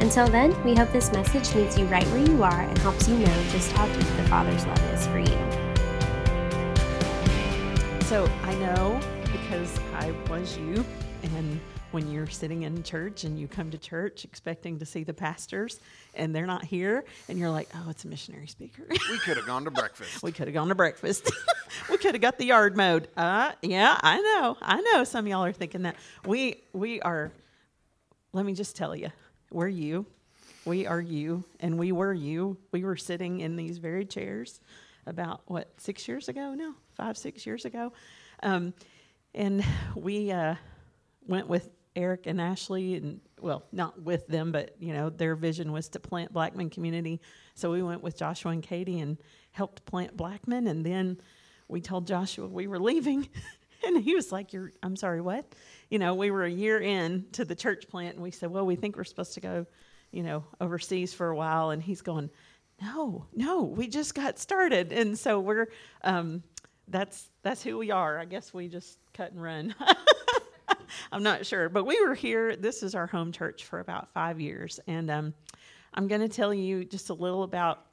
Until then, we hope this message meets you right where you are and helps you know just how deep the Father's love is for you. So I know, because I was you, and when you're sitting in church and you come to church expecting to see the pastors and they're not here and you're like, oh, it's a missionary speaker. We could have gone to breakfast. We could have got the yard mowed. Yeah, I know some of y'all are thinking that. We are, let me just tell you, we're you. We are you, and we were you. We were sitting in these very chairs about, 6 years ago now? 5-6 years ago. And we went with Eric and Ashley, and well, not with them, but you know, their vision was to plant Blackman Community. So we went with Joshua and Katie and helped plant Blackman. And then we told Joshua we were leaving, and he was like, I'm sorry, what? You know, we were a year in to the church plant, and we said, well, we think we're supposed to go, overseas for a while. And he's going, no, we just got started. And so we're, that's who we are. I guess we just cut and run. I'm not sure, but we were here. This is our home church for about 5 years, and I'm going to tell you just a little about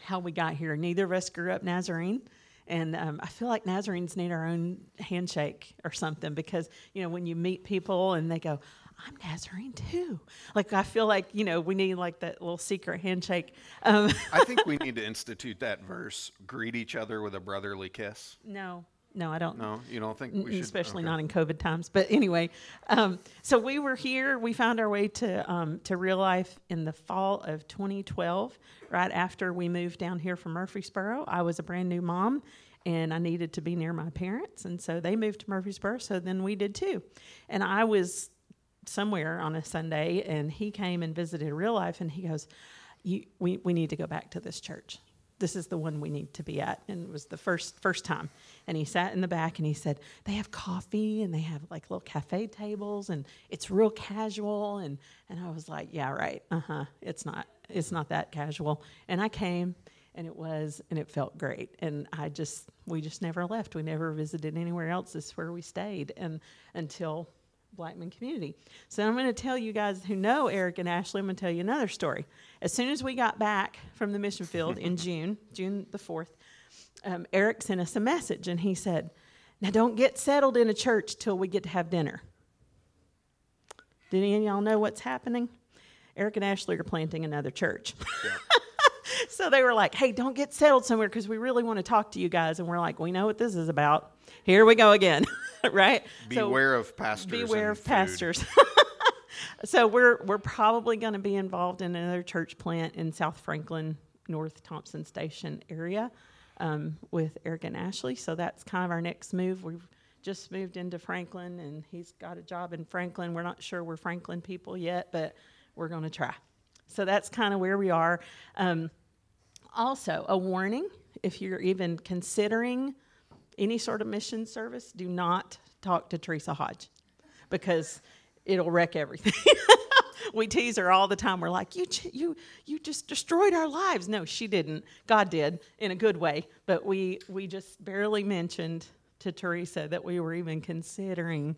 how we got here. Neither of us grew up Nazarene, and I feel like Nazarenes need our own handshake or something, because, when you meet people and they go, I'm Nazarene too. Like, I feel like, we need like that little secret handshake. I think we need to institute that verse, greet each other with a brotherly kiss. No, I don't. No, you don't think we should? Especially not in COVID times. But anyway, so we were here. We found our way to Real Life in the fall of 2012, right after we moved down here from Murfreesboro. I was a brand new mom, and I needed to be near my parents. And so they moved to Murfreesboro, so then we did too. And I was somewhere on a Sunday, and he came and visited Real Life, and he goes, we need to go back to this church. This is the one we need to be at. And it was the first time. And he sat in the back and he said, they have coffee and they have like little cafe tables and it's real casual. And I was like, yeah, right. It's not that casual. And I came and it felt great. And we just never left. We never visited anywhere else. This is where we stayed and until Blackman Community. So I'm going to tell you guys who know Eric and Ashley, I'm going to tell you another story. As soon as we got back from the mission field in June the 4th, Eric sent us a message, and he said, now don't get settled in a church till we get to have dinner. Did any of y'all know what's happening? Eric and Ashley are planting another church. Yeah. So they were like, hey, don't get settled somewhere because we really want to talk to you guys. And we're like, we know what this is about. Here we go again, right? Beware of pastors. So we're probably going to be involved in another church plant in South Franklin, North Thompson Station area with Eric and Ashley. So that's kind of our next move. We've just moved into Franklin, and he's got a job in Franklin. We're not sure we're Franklin people yet, but we're going to try. So that's kind of where we are. Also, a warning, if you're even considering any sort of mission service, do not talk to Teresa Hodge because it'll wreck everything. We tease her all the time. We're like, you just destroyed our lives. No, she didn't. God did in a good way. But we just barely mentioned to Teresa that we were even considering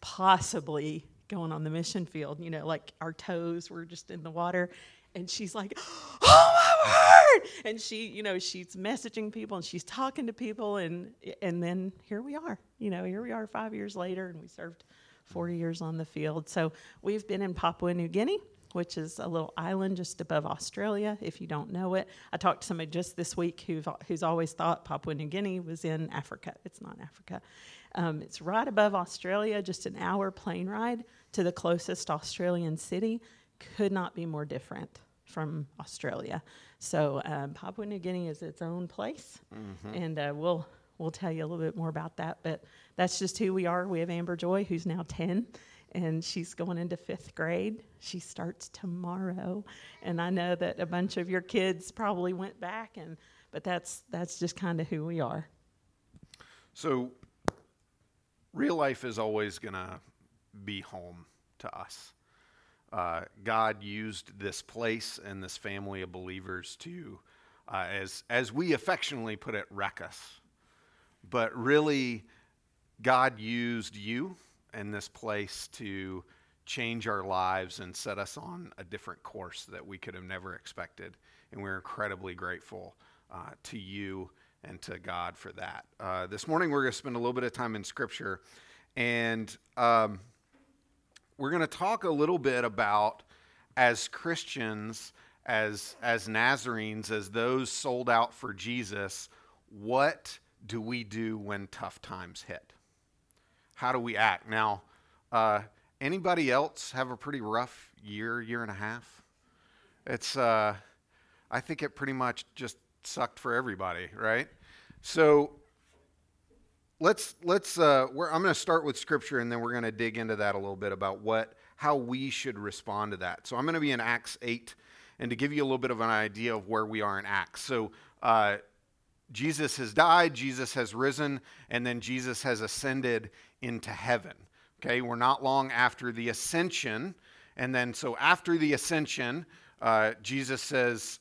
possibly going on the mission field. Like our toes were just in the water. And she's like, oh my word. And she, she's messaging people and she's talking to people. And then here we are, here we are 5 years later, and we served 4 years on the field. So we've been in Papua New Guinea, which is a little island just above Australia, if you don't know it. I talked to somebody just this week who's always thought Papua New Guinea was in Africa. It's not Africa. It's right above Australia, just an hour plane ride to the closest Australian city. Could not be more different from Australia. So Papua New Guinea is its own place, and we'll tell you a little bit more about that, but that's just who we are. We have Amber Joy, who's now 10, and she's going into 5th grade. She starts tomorrow, and I know that a bunch of your kids probably went back, and But that's just kind of who we are. So real life is always going to be home to us. God used this place and this family of believers to, as we affectionately put it, wreck us. But really, God used you and this place to change our lives and set us on a different course that we could have never expected. And we're incredibly grateful to you and to God for that. This morning, we're going to spend a little bit of time in Scripture. And we're going to talk a little bit about, as Christians, as Nazarenes, as those sold out for Jesus, what do we do when tough times hit? How do we act? Now, anybody else have a pretty rough year and a half? It's, I think it pretty much just sucked for everybody, right? So I'm going to start with Scripture, and then we're going to dig into that a little bit about how we should respond to that. So I'm going to be in Acts 8, and to give you a little bit of an idea of where we are in Acts. So, Jesus has died, Jesus has risen, and then Jesus has ascended into heaven. Okay, we're not long after the ascension. And then so after the ascension, Jesus says,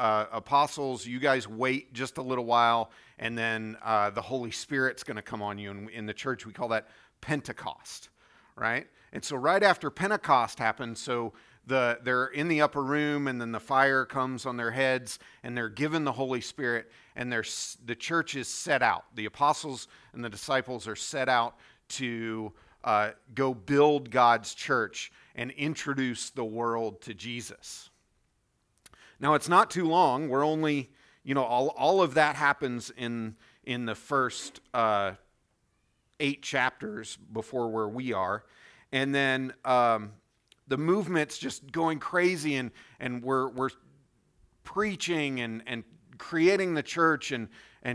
apostles, you guys wait just a little while, and then the Holy Spirit's going to come on you. And in the church, we call that Pentecost, right? And so right after Pentecost happened, so they're in the upper room, and then the fire comes on their heads, and they're given the Holy Spirit, and the church is set out. The apostles and the disciples are set out to go build God's church and introduce the world to Jesus. Now, it's not too long. We're only, all of that happens in the first 8 chapters before where we are. And then the movement's just going crazy, and we're preaching and creating the church and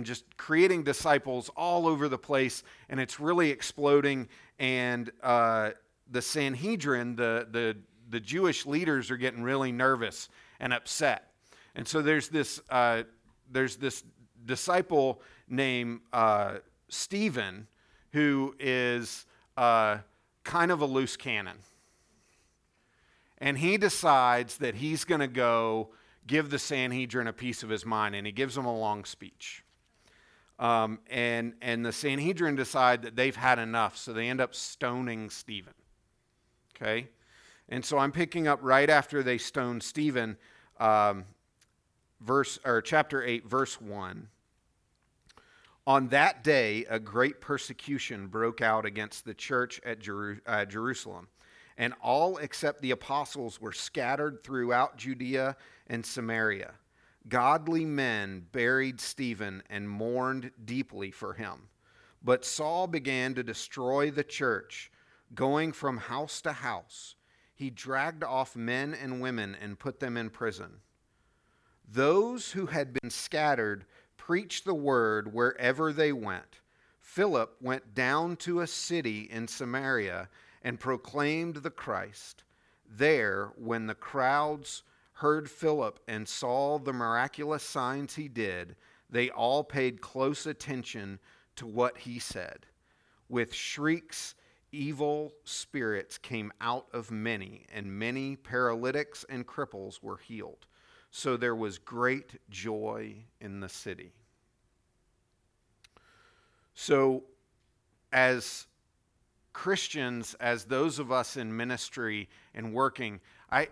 just creating disciples all over the place, and it's really exploding. And the Sanhedrin, the Jewish leaders, are getting really nervous and upset. And so there's this disciple named Stephen, who is kind of a loose cannon. And he decides that he's going to go give the Sanhedrin a piece of his mind, and he gives them a long speech. And the Sanhedrin decide that they've had enough, so they end up stoning Stephen. Okay? And so I'm picking up right after they stone Stephen, chapter 8, verse 1. On that day, a great persecution broke out against the church at Jerusalem. And all except the apostles were scattered throughout Judea and Samaria. Godly men buried Stephen and mourned deeply for him. But Saul began to destroy the church, going from house to house. He dragged off men and women and put them in prison. Those who had been scattered preached the word wherever they went. Philip went down to a city in Samaria and proclaimed the Christ. There, when the crowds heard Philip and saw the miraculous signs he did, they all paid close attention to what he said. With shrieks, evil spirits came out of many, and many paralytics and cripples were healed. So there was great joy in the city. So, as Christians, as those of us in ministry and working, I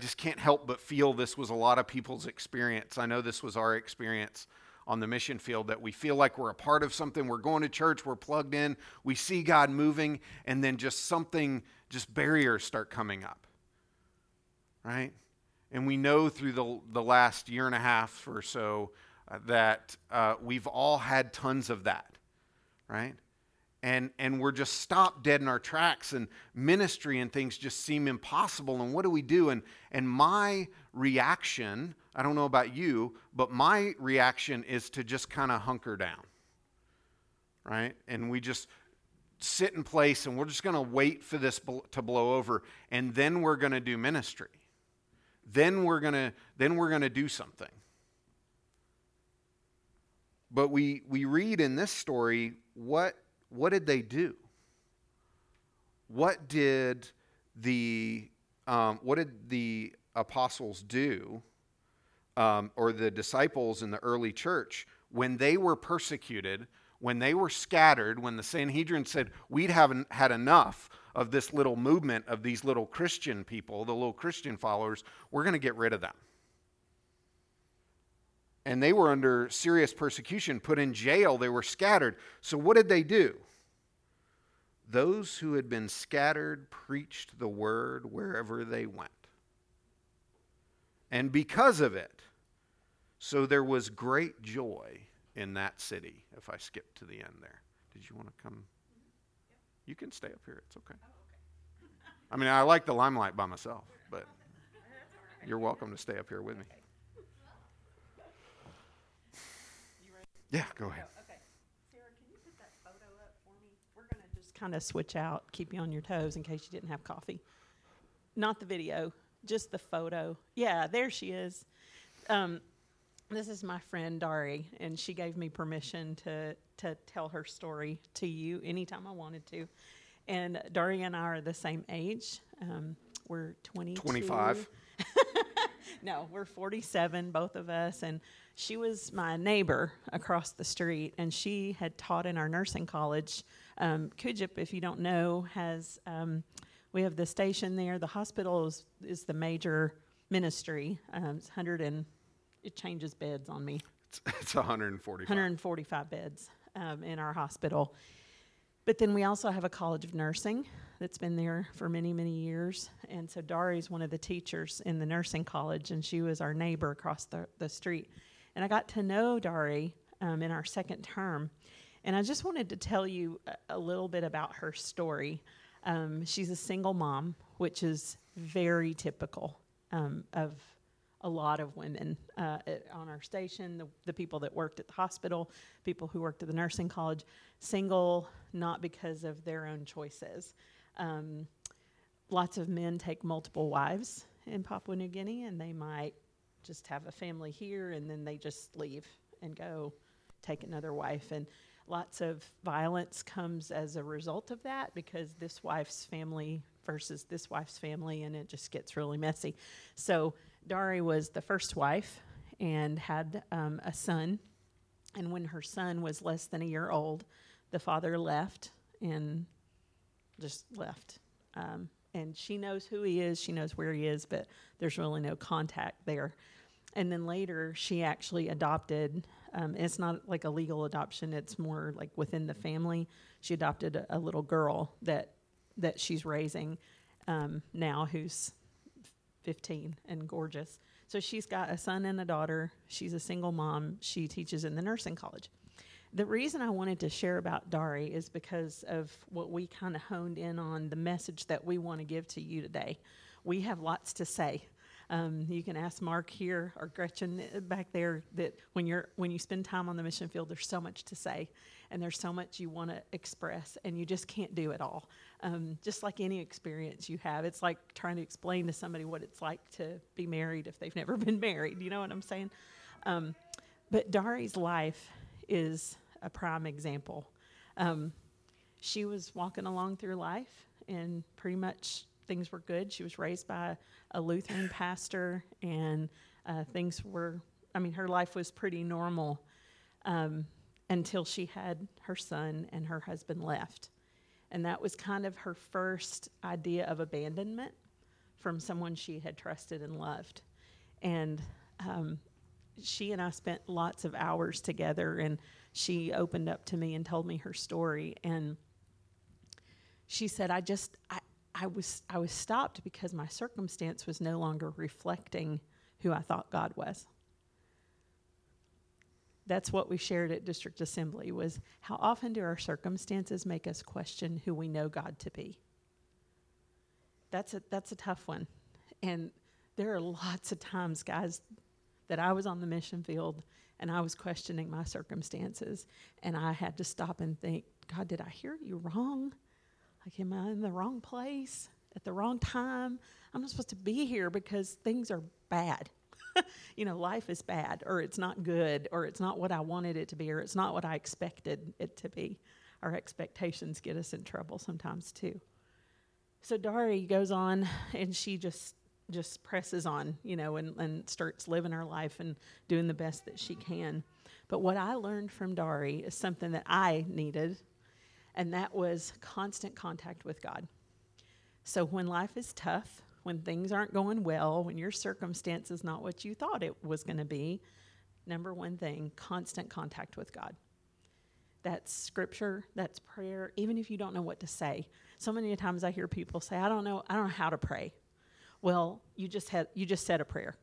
just can't help but feel this was a lot of people's experience. I know this was our experience on the mission field, that we feel like we're a part of something, we're going to church, we're plugged in, we see God moving, and then just barriers start coming up, right? And we know through the last year and a half or so that we've all had tons of that, right? And we're just stopped dead in our tracks, and ministry and things just seem impossible. And what do we do? And my reaction, I don't know about you, but my reaction is to just kind of hunker down, right? And we just sit in place, and we're just going to wait for this to blow over, and then we're going to do ministry. Then we're going to do something, But we read in this story, what did they do? What did the apostles do, or the disciples in the early church, when they were persecuted, when they were scattered, when the Sanhedrin said, we'd haven't had enough of this little movement of these little Christian people, the little Christian followers, we're going to get rid of them. And they were under serious persecution, put in jail, they were scattered. So what did they do? Those who had been scattered preached the word wherever they went. And because of it, so there was great joy in that city. If I skip to the end there. Did you want to come? You can stay up here. It's okay. Oh, okay. I mean, I like the limelight by myself, but you're welcome to stay up here with me. Yeah, go ahead. Kind of switch out, keep you on your toes in case you didn't have coffee. Not the video, just the photo. Yeah, there she is. This is my friend Dari, and she gave me permission to tell her story to you anytime I wanted to. And Dari and I are the same age. We're 22. 25. No, we're 47, both of us. And she was my neighbor across the street, and she had taught in our nursing college. Kudjip, if you don't know, has we have the station there. The hospital is the major ministry. It's 100 and it changes beds on me. It's 145. 145 beds in our hospital. But then we also have a college of nursing that's been there for many, many years. And so Dari's one of the teachers in the nursing college, and she was our neighbor across the street. And I got to know Dari in our second term. And I just wanted to tell you a little bit about her story. She's a single mom, which is very typical of a lot of women on our station, the people that worked at the hospital, people who worked at the nursing college, single, not because of their own choices. Lots of men take multiple wives in Papua New Guinea, and they might just have a family here, and then they just leave and go take another wife. And lots of violence comes as a result of that because this wife's family versus this wife's family, and it just gets really messy. So Dari was the first wife and had a son. And when her son was less than a year old, the father left and just left. And she knows who he is, she knows where he is, but there's really no contact there. And then later, she actually adopted. It's not like a legal adoption. It's more like within the family. She adopted a little girl that she's raising now who's 15 and gorgeous. So she's got a son and a daughter. She's a single mom. She teaches in the nursing college. The reason I wanted to share about Dari is because of what we kind of honed in on, the message that we want to give to you today. We have lots to say. You can ask Mark here or Gretchen back there that when you spend time on the mission field, there's so much to say and there's so much you want to express and you just can't do it all. Just like any experience you have, it's like trying to explain to somebody what it's like to be married if they've never been married. You know what I'm saying? But Dari's life is a prime example. She was walking along through life and pretty much things were good. She was raised by a Lutheran pastor, and her life was pretty normal until she had her son and her husband left. And that was kind of her first idea of abandonment from someone she had trusted and loved. And she and I spent lots of hours together, and she opened up to me and told me her story. And she said, I was stopped because my circumstance was no longer reflecting who I thought God was. That's what we shared at District Assembly, was how often do our circumstances make us question who we know God to be? That's a tough one. And there are lots of times, guys, that I was on the mission field and I was questioning my circumstances, and I had to stop and think, God, did I hear you wrong? Like, am I in the wrong place at the wrong time? I'm not supposed to be here because things are bad. you know, life is bad, or it's not good, or it's not what I wanted it to be, or it's not what I expected it to be. Our expectations get us in trouble sometimes too. So Dari goes on, and she just presses on, you know, and starts living her life and doing the best that she can. But what I learned from Dari is something that I needed, and that was constant contact with God. So when life is tough, when things aren't going well, when your circumstance is not what you thought it was going to be, number one thing, constant contact with God. That's scripture, that's prayer, even if you don't know what to say. So many times I hear people say, I don't know how to pray. Well, you just said a prayer.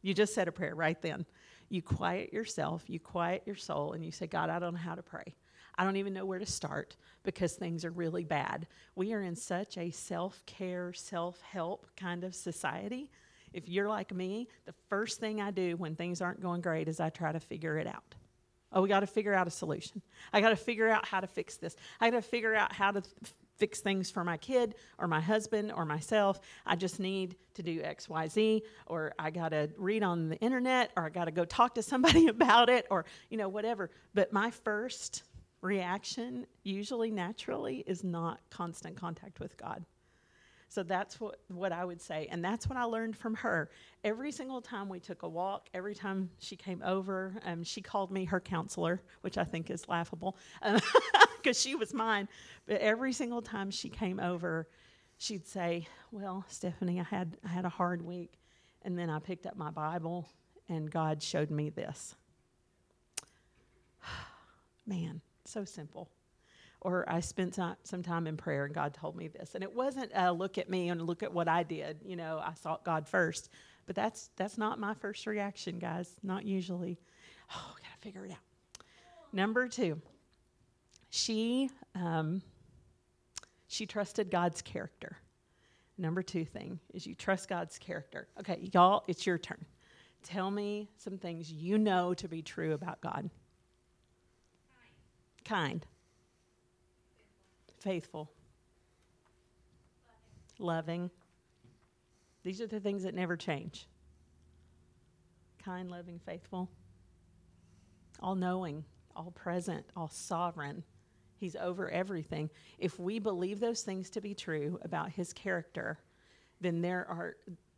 You just said a prayer right then. You quiet yourself, you quiet your soul, and you say, God, I don't know how to pray. I don't even know where to start because things are really bad. We are in such a self-care, self-help kind of society. If you're like me, the first thing I do when things aren't going great is I try to figure it out. Oh, we got to figure out a solution. I got to figure out how to fix this. I got to figure out how to fix things for my kid or my husband or myself. I just need to do X, Y, Z, or I got to read on the internet, or I got to go talk to somebody about it, or, you know, whatever. But my first reaction, usually naturally, is not constant contact with God. So that's what I would say, and that's what I learned from her. Every single time we took a walk, every time she came over, she called me her counselor, which I think is laughable, because she was mine. But every single time she came over, she'd say, well, Stephanie, I had a hard week, and then I picked up my Bible, and God showed me this. Man, so simple. Or I spent some time in prayer, and God told me this. And it wasn't a look at me and look at what I did. You know, I sought God first. But that's not my first reaction, guys. Not usually. Oh, I got to figure it out. Number two, she trusted God's character. Number two thing is you trust God's character. Okay, y'all, it's your turn. Tell me some things you know to be true about God. Kind. Faithful. Loving. These are the things that never change. Kind, loving, faithful. All-knowing, all-present, all-sovereign. He's over everything. If we believe those things to be true about his character, then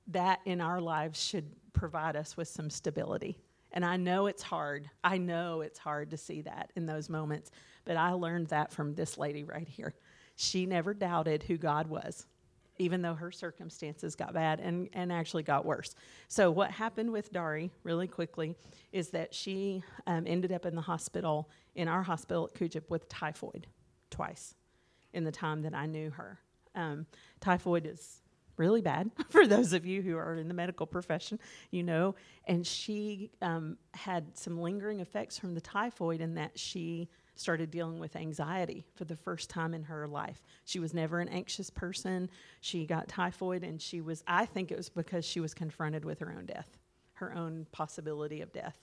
that in our lives should provide us with some stability. And I know it's hard. I know it's hard to see that in those moments. But I learned that from this lady right here. She never doubted who God was, even though her circumstances got bad and actually got worse. So what happened with Dari, really quickly, is that she ended up in the hospital, in our hospital at Kudjip, with typhoid twice in the time that I knew her. Typhoid is really bad for those of you who are in the medical profession, you know. And she had some lingering effects from the typhoid in that she started dealing with anxiety for the first time in her life. She was never an anxious person. She got typhoid, and I think it was because she was confronted with her own death, her own possibility of death.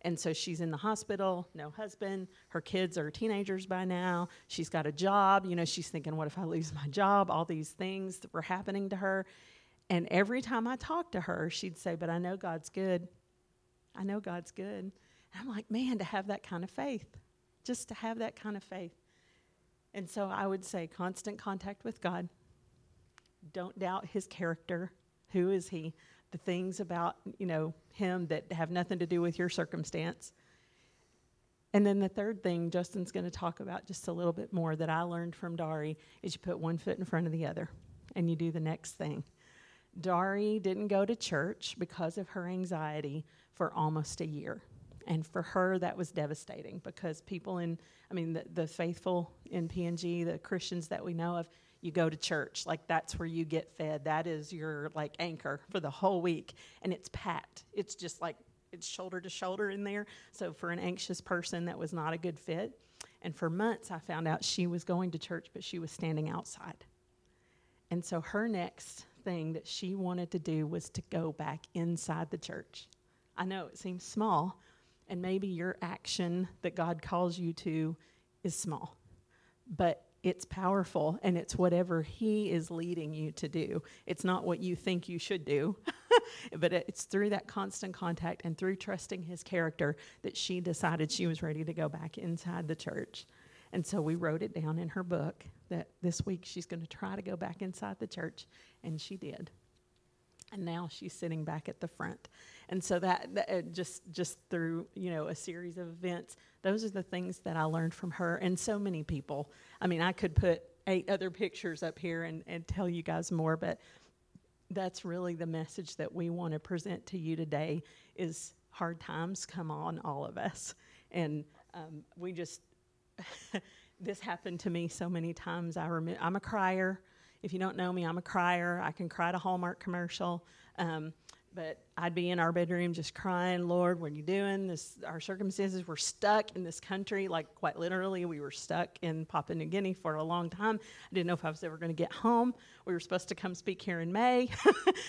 And so she's in the hospital, no husband. Her kids are teenagers by now. She's got a job. You know, she's thinking, what if I lose my job? All these things that were happening to her. And every time I talked to her, she'd say, but I know God's good. I know God's good. And I'm like, man, to have that kind of faith, just to have that kind of faith. And so I would say constant contact with God. Don't doubt his character. Who is he? The things about, you know, him that have nothing to do with your circumstance. And then the third thing Justin's going to talk about just a little bit more that I learned from Dari is you put one foot in front of the other and you do the next thing. Dari didn't go to church because of her anxiety for almost a year. And for her, that was devastating because people the faithful in PNG, the Christians that we know of, you go to church, like that's where you get fed. That is your like anchor for the whole week. And it's packed. It's just like it's shoulder to shoulder in there. So for an anxious person, that was not a good fit. And for months, I found out she was going to church, but she was standing outside. And so her next thing that she wanted to do was to go back inside the church. I know it seems small, and maybe your action that God calls you to is small, but It's powerful, and it's whatever He is leading you to do. It's not what you think you should do, but it's through that constant contact and through trusting His character that she decided she was ready to go back inside the church. And so we wrote it down in her book that this week she's going to try to go back inside the church, and she did. And now she's sitting back at the front. And so that just through, a series of events, those are the things that I learned from her and so many people. I mean, I could put 8 other pictures up here and tell you guys more, but that's really the message that we want to present to you today is hard times come on all of us. And we just, this happened to me so many times. I'm a crier. If you don't know me, I'm a crier. I can cry at a Hallmark commercial. But I'd be in our bedroom just crying, Lord, what are you doing? This, our circumstances, we're stuck in this country. Like, quite literally, we were stuck in Papua New Guinea for a long time. I didn't know if I was ever going to get home. We were supposed to come speak here in May.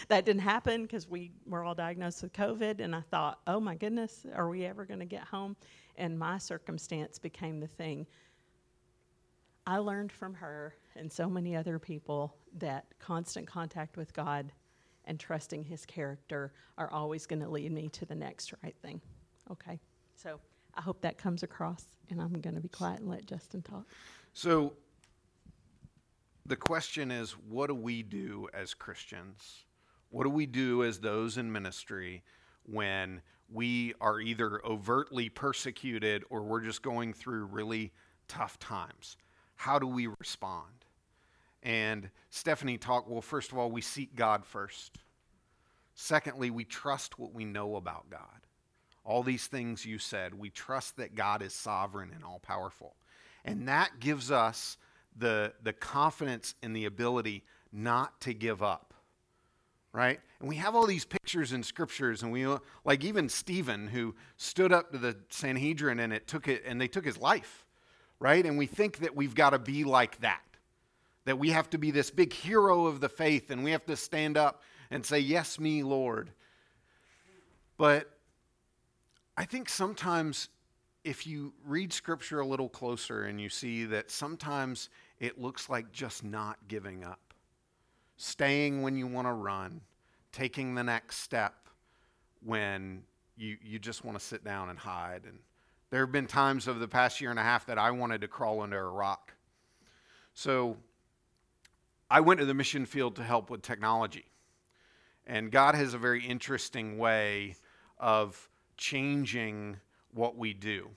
That didn't happen because we were all diagnosed with COVID. And I thought, oh, my goodness, are we ever going to get home? And my circumstance became the thing. I learned from her and so many other people that constant contact with God and trusting His character are always going to lead me to the next right thing. Okay, so I hope that comes across, and I'm going to be quiet and let Justin talk. So the question is, what do we do as Christians? What do we do as those in ministry when we are either overtly persecuted or we're just going through really tough times? How do we respond? And Stephanie talked, well, first of all, we seek God first. Secondly, we trust what we know about God. All these things you said, we trust that God is sovereign and all-powerful. And that gives us the confidence and the ability not to give up, right? And we have all these pictures in scriptures, and we like even Stephen, who stood up to the Sanhedrin, and they took his life. Right? And we think that we've got to be like that we have to be this big hero of the faith, and we have to stand up and say, yes, me, Lord. But I think sometimes if you read Scripture a little closer and you see that sometimes it looks like just not giving up, staying when you want to run, taking the next step when you just want to sit down and hide. And there have been times over the past year and a half that I wanted to crawl under a rock. So I went to the mission field to help with technology. And God has a very interesting way of changing what we do.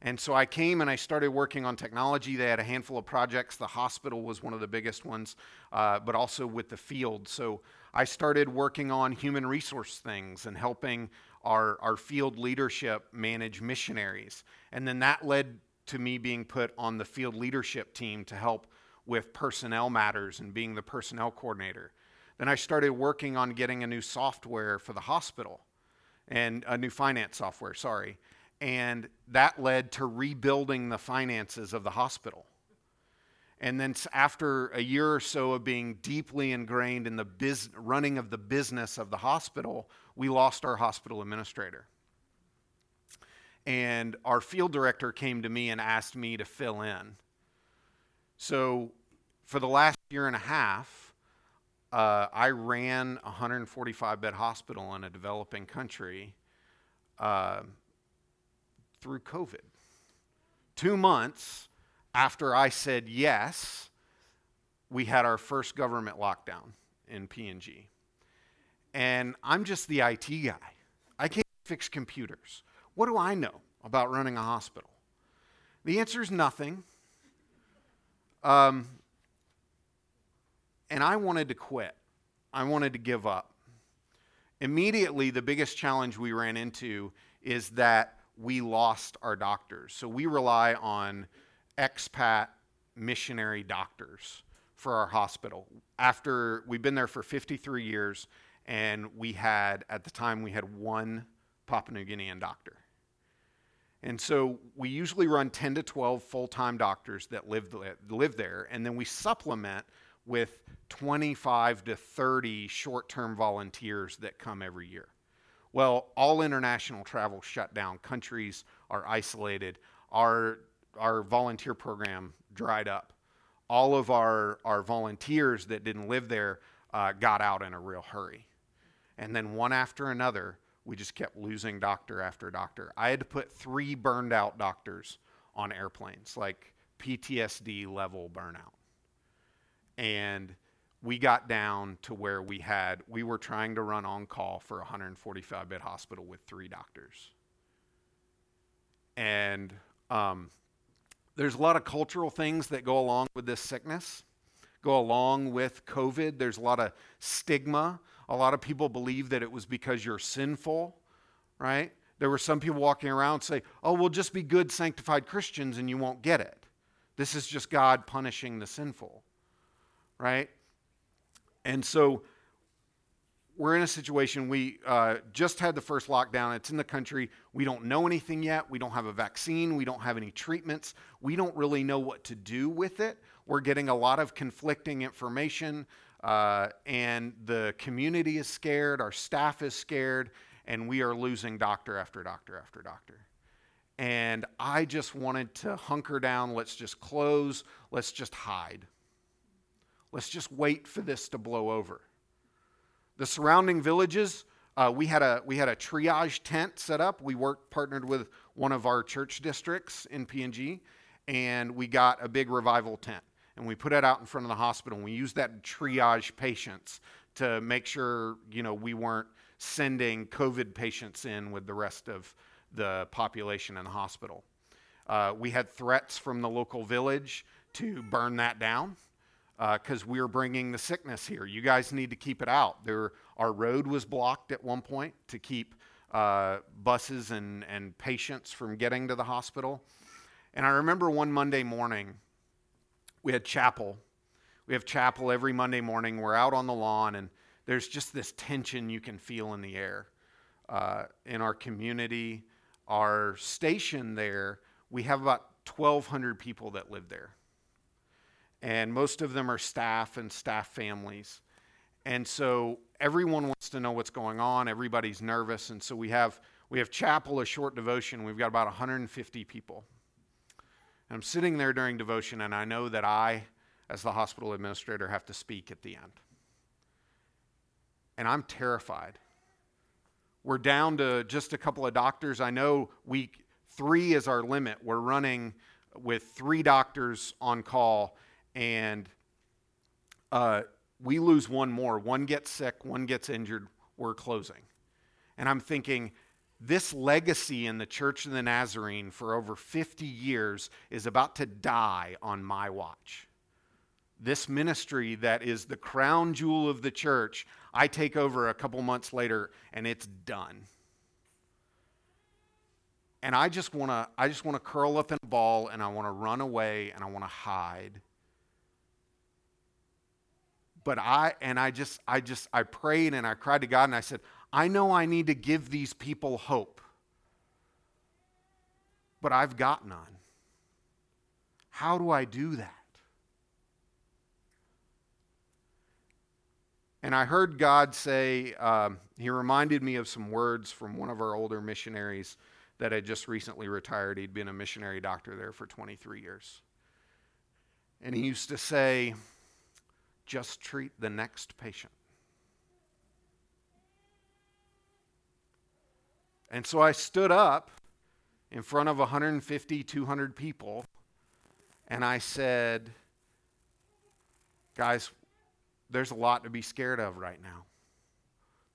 And so I came and I started working on technology. They had a handful of projects. The hospital was one of the biggest ones, but also with the field. So I started working on human resource things and helping our field leadership manage missionaries. And then that led to me being put on the field leadership team to help with personnel matters and being the personnel coordinator. Then I started working on getting a new software for the hospital and a new finance software, sorry. And that led to rebuilding the finances of the hospital. And then after a year or so of being deeply ingrained in the running of the business of the hospital, we lost our hospital administrator. And our field director came to me and asked me to fill in. So for the last year and a half, I ran a 145-bed hospital in a developing country through COVID. 2 months after I said yes, we had our first government lockdown in PNG. And I'm just the IT guy. I can't fix computers. What do I know about running a hospital? The answer is nothing. And I wanted to quit. I wanted to give up. Immediately, the biggest challenge we ran into is that we lost our doctors. So we rely on expat missionary doctors for our hospital. After we've been there for 53 years, and at the time we had one Papua New Guinean doctor. And so we usually run 10 to 12 full-time doctors that live there, and then we supplement with 25 to 30 short-term volunteers that come every year. Well, all international travel shut down. Countries are isolated. Our volunteer program dried up. all of our volunteers that didn't live there got out in a real hurry. And then one after another, we just kept losing doctor after doctor. I had to put 3 burned out doctors on airplanes, like PTSD level burnout. And we got down to where we were trying to run on call for a 145-bed hospital with 3 doctors. And there's a lot of cultural things that go along with this sickness, go along with COVID. There's a lot of stigma. A lot of people believe that it was because you're sinful, right? There were some people walking around saying, oh, we'll just be good, sanctified Christians and you won't get it. This is just God punishing the sinful, right? And so we're in a situation, we just had the first lockdown. It's in the country. We don't know anything yet. We don't have a vaccine. We don't have any treatments. We don't really know what to do with it. We're getting a lot of conflicting information. And the community is scared, our staff is scared, and we are losing doctor after doctor after doctor. And I just wanted to hunker down, let's just close, let's just hide. Let's just wait for this to blow over. The surrounding villages, we had a triage tent set up. We partnered with one of our church districts in PNG, and we got a big revival tent. And we put it out in front of the hospital, and we used that to triage patients to make sure, we weren't sending COVID patients in with the rest of the population in the hospital. We had threats from the local village to burn that down because we were bringing the sickness here. You guys need to keep it out. Our road was blocked at one point to keep buses and patients from getting to the hospital. And I remember one Monday morning, we had chapel. We have chapel every Monday morning. We're out on the lawn, and there's just this tension you can feel in the air. In our community, our station there, we have about 1,200 people that live there. And most of them are staff and staff families. And so everyone wants to know what's going on. Everybody's nervous. And so we have chapel, a short devotion. We've got about 150 people. I'm sitting there during devotion, and I know that I, as the hospital administrator, have to speak at the end. And I'm terrified. We're down to just a couple of doctors. I know week 3 is our limit. We're running with 3 doctors on call, and we lose one more. One gets sick, one gets injured, we're closing. And I'm thinking, this legacy in the Church of the Nazarene for over 50 years is about to die on my watch. This ministry that is the crown jewel of the church, I take over a couple months later and it's done. And I just want to curl up in a ball, and I want to run away, and I want to hide. But I prayed and I cried to God, and I said, I know I need to give these people hope, but I've got none. How do I do that? And I heard God say, he reminded me of some words from one of our older missionaries that had just recently retired. He'd been a missionary doctor there for 23 years. And he used to say, just treat the next patient. And so I stood up in front of 150, 200 people, and I said, guys, there's a lot to be scared of right now.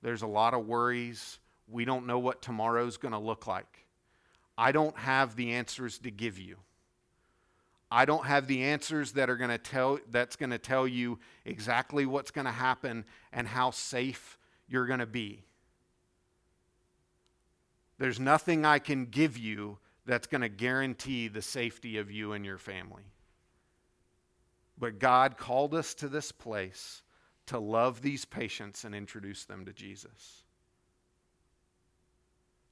There's a lot of worries. We don't know what tomorrow's going to look like. I don't have the answers to give you. I don't have the answers that's going to tell you exactly what's going to happen and how safe you're going to be. There's nothing I can give you that's going to guarantee the safety of you and your family. But God called us to this place to love these patients and introduce them to Jesus.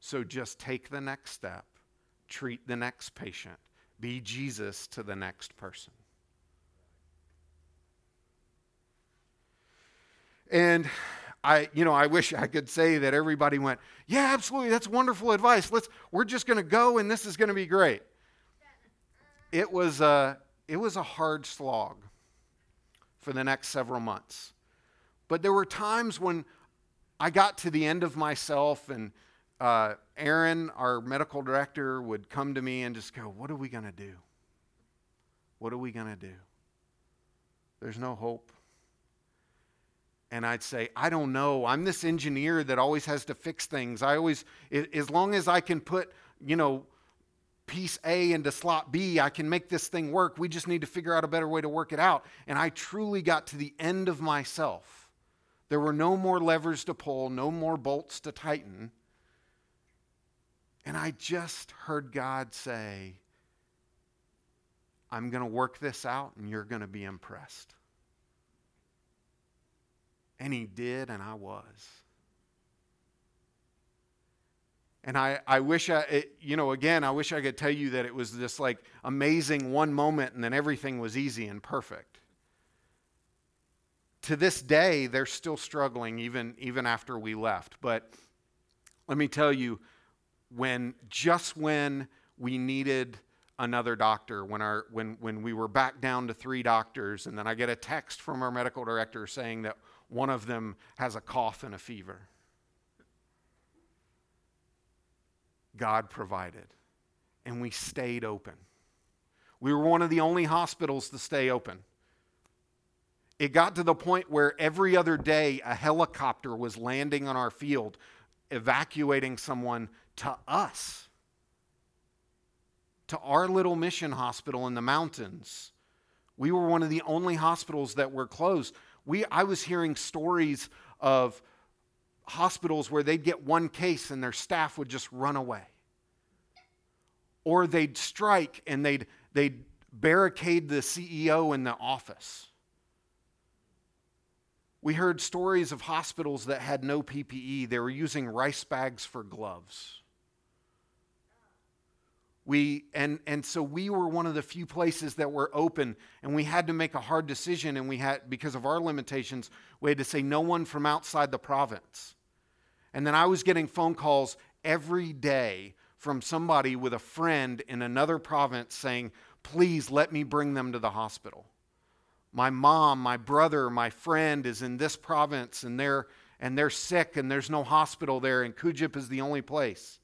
So just take the next step, treat the next patient, be Jesus to the next person. And I wish I could say that everybody went, yeah, absolutely, that's wonderful advice. We're just going to go, and this is going to be great. It was a hard slog. for the next several months. But there were times when I got to the end of myself, and Aaron, our medical director, would come to me and just go, what are we going to do? What are we going to do? There's no hope. And I'd say, I don't know. I'm this engineer that always has to fix things. As long as I can put, piece A into slot B, I can make this thing work. We just need to figure out a better way to work it out. And I truly got to the end of myself. There were no more levers to pull, no more bolts to tighten. And I just heard God say, I'm going to work this out and you're going to be impressed. And he did, and I was. And I wish I could tell you that it was this amazing one moment and then everything was easy and perfect. To this day, they're still struggling even after we left. But let me tell you, when we needed another doctor, when we were back down to 3 doctors, and then I get a text from our medical director saying that one of them has a cough and a fever. God provided, and we stayed open. We were one of the only hospitals to stay open. It got to the point where every other day a helicopter was landing on our field, evacuating someone to us, to our little mission hospital in the mountains. We were one of the only hospitals that were closed. I was hearing stories of hospitals where they'd get one case and their staff would just run away. Or they'd strike and they'd barricade the CEO in the office. We heard stories of hospitals that had no PPE. They were using rice bags for gloves. So we were one of the few places that were open, and we had to make a hard decision, and because of our limitations, we had to say no one from outside the province. And then I was getting phone calls every day from somebody with a friend in another province saying, please let me bring them to the hospital. My mom, my brother, my friend is in this province, and they're sick, and there's no hospital there, and Kudjip is the only place.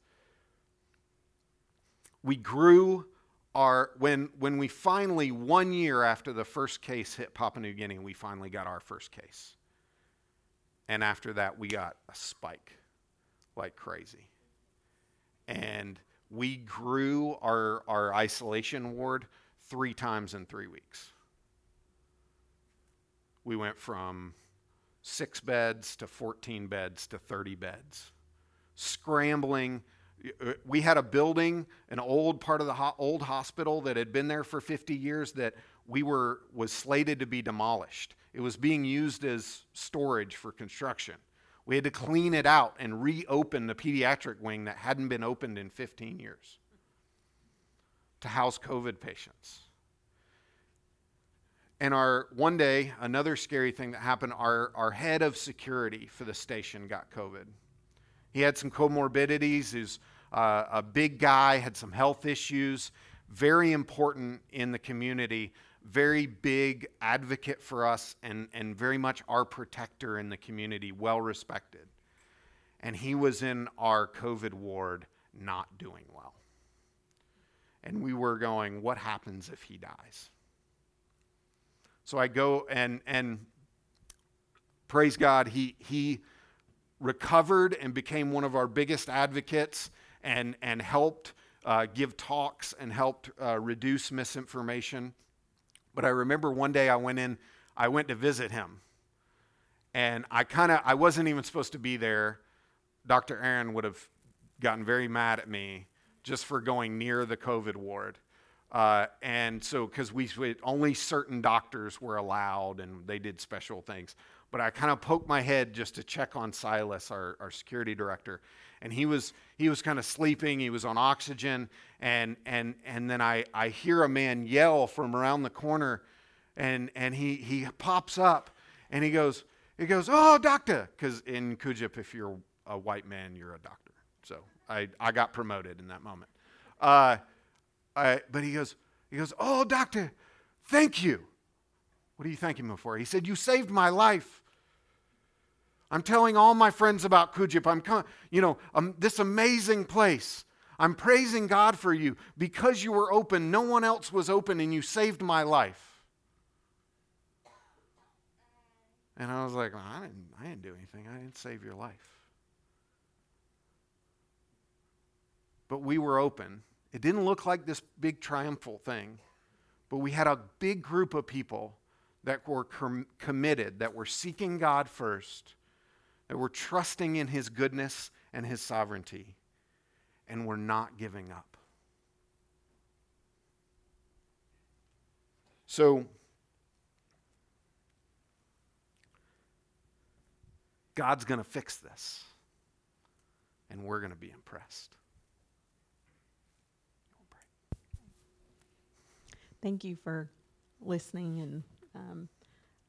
We grew when we finally, 1 year after the first case hit Papua New Guinea, we finally got our first case. And after that, we got a spike like crazy. And we grew our isolation ward 3 times in 3 weeks. We went from 6 beds to 14 beds to 30 beds, scrambling. We had a building, an old part of the old hospital that had been there for 50 years that was slated to be demolished. It was being used as storage for construction. We had to clean it out and reopen the pediatric wing that hadn't been opened in 15 years to house COVID patients. And one day, another scary thing that happened, our head of security for the station got COVID. He had some comorbidities. He was a big guy, had some health issues, very important in the community, very big advocate for us, and very much our protector in the community, well respected. And he was in our COVID ward not doing well. And we were going, what happens if he dies? So I go and praise God, he recovered and became one of our biggest advocates and helped give talks and helped reduce misinformation. But I remember one day I went to visit him. And I wasn't even supposed to be there. Dr. Aaron would have gotten very mad at me just for going near the COVID ward. And so, because only certain doctors were allowed and they did special things. But I kind of poked my head just to check on Silas, our security director, and he was kind of sleeping. He was on oxygen, and then I hear a man yell from around the corner, and he pops up, and he goes, oh, doctor, because in Kudjip, if you're a white man, you're a doctor. So I got promoted in that moment. But he goes, oh, doctor, thank you. What do you thank him for? He said, you saved my life. I'm telling all my friends about Kudjip. This amazing place. I'm praising God for you. Because you were open, no one else was open, and you saved my life. And I was like, well, I didn't do anything. I didn't save your life. But we were open. It didn't look like this big triumphal thing, but we had a big group of people that were committed, that were seeking God first, that were trusting in his goodness and his sovereignty, and were not giving up. So, God's going to fix this, and we're going to be impressed. Thank you for listening, and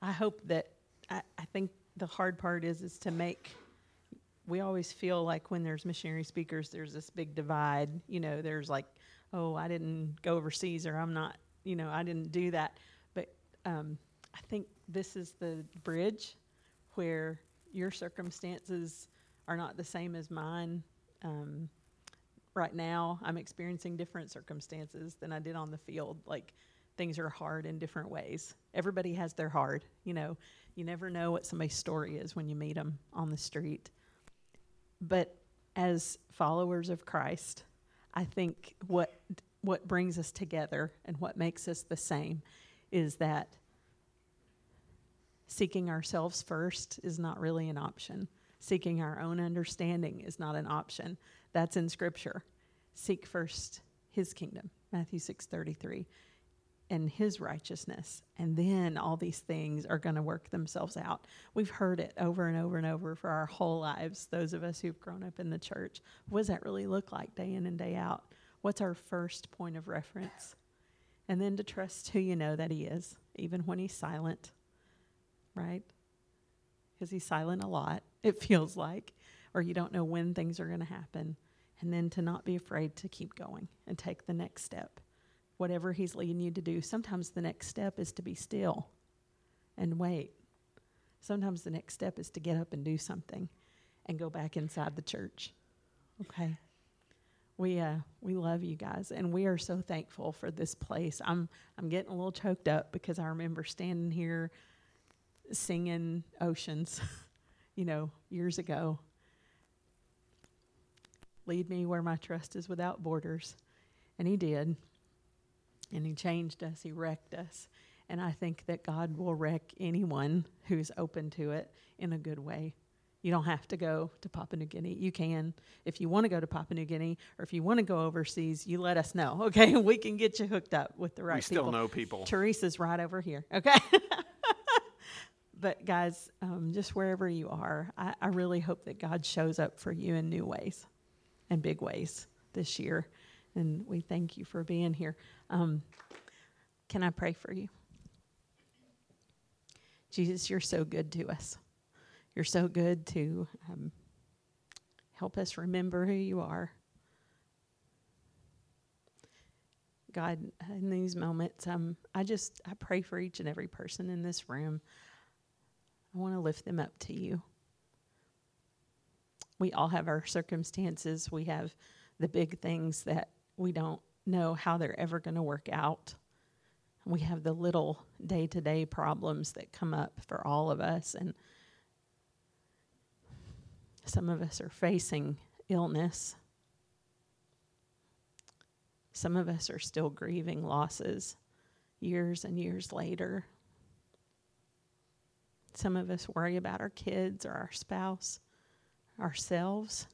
I hope that I think the hard part is to make. We always feel like when there's missionary speakers, there's this big divide. You know, there's like, oh, I didn't go overseas, or I'm not. You know, I didn't do that. But I think this is the bridge where your circumstances are not the same as mine. Right now, I'm experiencing different circumstances than I did on the field. Like, things are hard in different ways. Everybody has their hard, you know. You never know what somebody's story is when you meet them on the street. But as followers of Christ, I think what brings us together and what makes us the same is that seeking ourselves first is not really an option. Seeking our own understanding is not an option. That's in Scripture. Seek first his kingdom, Matthew 6:33, and his righteousness. And then all these things are going to work themselves out. We've heard it over and over and over for our whole lives, those of us who've grown up in the church. What does that really look like day in and day out? What's our first point of reference? And then to trust who you know that he is, even when he's silent, right? Because he's silent a lot, it feels like. Or you don't know when things are going to happen, and then to not be afraid to keep going and take the next step. Whatever he's leading you to do, sometimes the next step is to be still and wait. Sometimes the next step is to get up and do something and go back inside the church, okay? We love you guys, and we are so thankful for this place. I'm getting a little choked up because I remember standing here singing Oceans, you know, years ago. Lead me where my trust is without borders. And he did. And he changed us. He wrecked us. And I think that God will wreck anyone who's open to it in a good way. You don't have to go to Papua New Guinea. You can. If you want to go to Papua New Guinea, or if you want to go overseas, you let us know, okay? We can get you hooked up with the right people. We still know people. Teresa's right over here, okay? But guys, just wherever you are, I really hope that God shows up for you in new ways. In big ways this year. And we thank you for being here. Can I pray for you? Jesus, you're so good to us. You're so good to help us remember who you are. God, in these moments, I pray for each and every person in this room. I want to lift them up to you. We all have our circumstances. We have the big things that we don't know how they're ever going to work out. We have the little day-to-day problems that come up for all of us. And some of us are facing illness. Some of us are still grieving losses years and years later. Some of us worry about our kids or our spouse. Ourselves.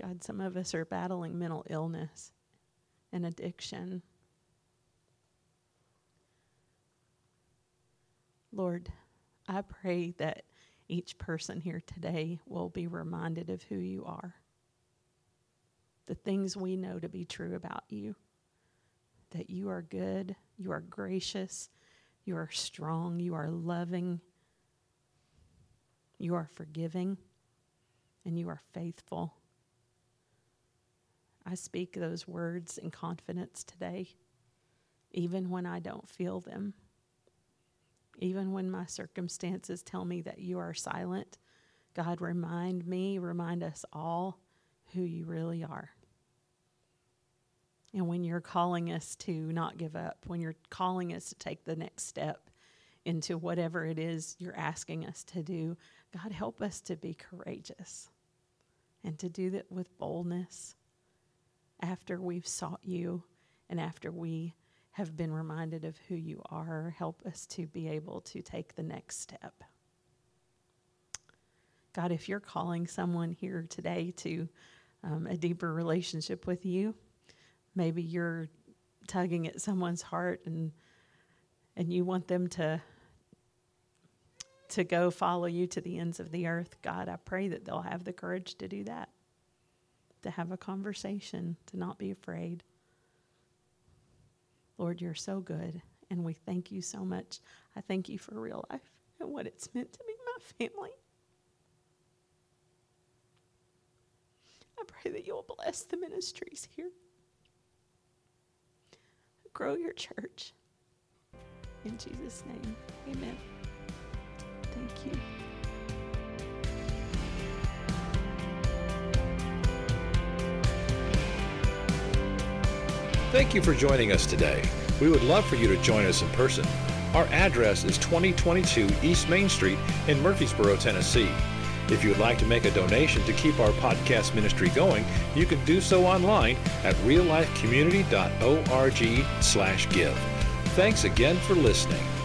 God, some of us are battling mental illness and addiction. Lord, I pray that each person here today will be reminded of who you are, the things we know to be true about you, that you are good, you are gracious, you are strong, you are loving. You are forgiving, and you are faithful. I speak those words in confidence today. even when I don't feel them. Even when my circumstances tell me that you are silent, God, remind me, remind us all who you really are. And when you're calling us to not give up, when you're calling us to take the next step into whatever it is you're asking us to do, God, help us to be courageous and to do that with boldness after we've sought you and after we have been reminded of who you are. Help us to be able to take the next step. God, if you're calling someone here today to a deeper relationship with you, maybe you're tugging at someone's heart and you want them to go follow you to the ends of the earth. God, I pray that they'll have the courage to do that, to have a conversation, to not be afraid. Lord, you're so good, and we thank you so much. I thank you for Real Life and what it's meant to me, my family. I pray that you'll bless the ministries here. Grow your church. In Jesus' name, amen. Thank you. Thank you for joining us today. We would love for you to join us in person. Our address is 2022 East Main Street in Murfreesboro, Tennessee. If you would like to make a donation to keep our podcast ministry going, you can do so online at reallifecommunity.org/give. Thanks again for listening.